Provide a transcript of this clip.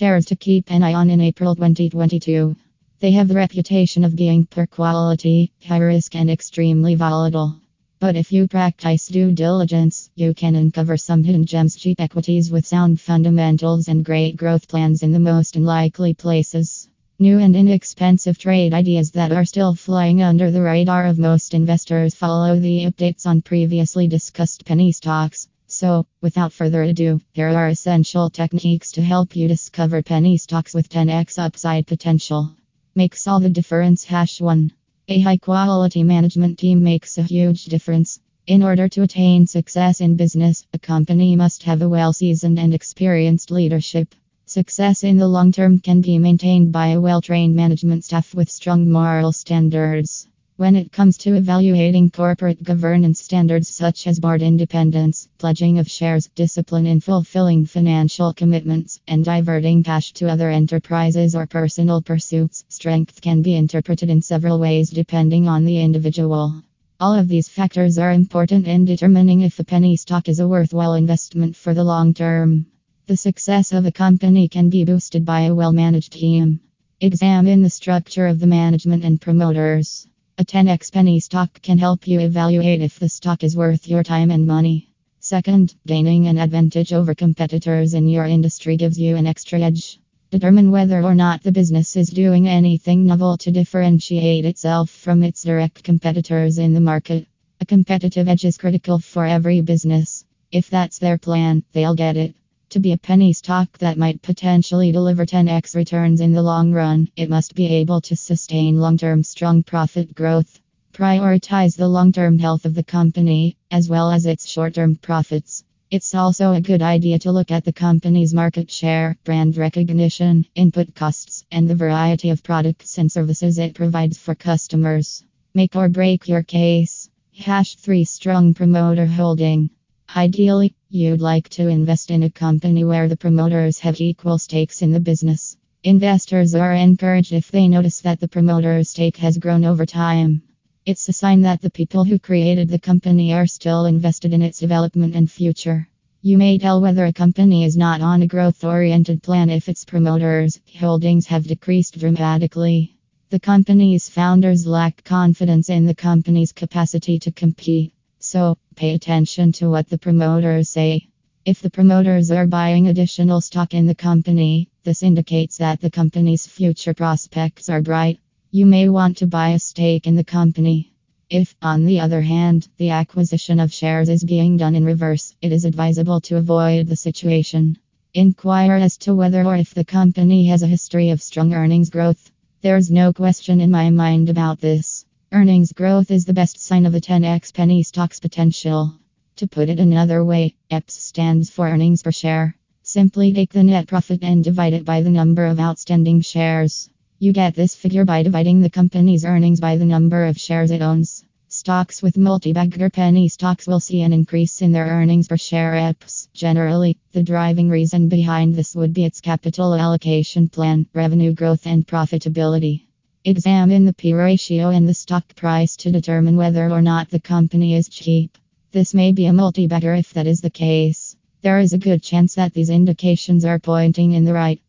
shares to keep an eye on in April 2022. They have the reputation of being poor quality, high risk and extremely volatile. But if you practice due diligence, you can uncover some hidden gems, cheap equities with sound fundamentals and great growth plans in the most unlikely places. New and inexpensive trade ideas that are still flying under the radar of most investors. Follow the updates on previously discussed penny stocks. So, without further ado, here are essential techniques to help you discover penny stocks with 10x upside potential. Makes all the difference. #1. A high-quality management team makes a huge difference. In order to attain success in business, a company must have a well-seasoned and experienced leadership. Success in the long term can be maintained by a well-trained management staff with strong moral standards. When it comes to evaluating corporate governance standards such as board independence, pledging of shares, discipline in fulfilling financial commitments, and diverting cash to other enterprises or personal pursuits, strength can be interpreted in several ways depending on the individual. All of these factors are important in determining if a penny stock is a worthwhile investment for the long term. The success of a company can be boosted by a well-managed team. Examine the structure of the management and promoters. A 10x penny stock can help you evaluate if the stock is worth your time and money. Second, gaining an advantage over competitors in your industry gives you an extra edge. Determine whether or not the business is doing anything novel to differentiate itself from its direct competitors in the market. A competitive edge is critical for every business. If that's their plan, they'll get it. To be a penny stock that might potentially deliver 10x returns in the long run, it must be able to sustain long-term strong profit growth. Prioritize the long-term health of the company, as well as its short-term profits. It's also a good idea to look at the company's market share, brand recognition, input costs, and the variety of products and services it provides for customers. Make or break your case. #3 Strong promoter holding. Ideally, you'd like to invest in a company where the promoters have equal stakes in the business. Investors are encouraged if they notice that the promoter's stake has grown over time. It's a sign that the people who created the company are still invested in its development and future. You may tell whether a company is not on a growth-oriented plan if its promoters' holdings have decreased dramatically. The company's founders lack confidence in the company's capacity to compete. So, pay attention to what the promoters say. If the promoters are buying additional stock in the company, this indicates that the company's future prospects are bright. You may want to buy a stake in the company. If, on the other hand, the acquisition of shares is being done in reverse, it is advisable to avoid the situation. Inquire as to whether or if the company has a history of strong earnings growth. There's no question in my mind about this. Earnings growth is the best sign of a 10x penny stock's potential. To put it another way, EPS stands for earnings per share. Simply take the net profit and divide it by the number of outstanding shares. You get this figure by dividing the company's earnings by the number of shares it owns. Stocks with multi-bagger penny stocks will see an increase in their earnings per share EPS. Generally, the driving reason behind this would be its capital allocation plan, revenue growth and profitability. Examine the P ratio and the stock price to determine whether or not the company is cheap. This may be a multi-bagger if that is the case. There is a good chance that these indications are pointing in the right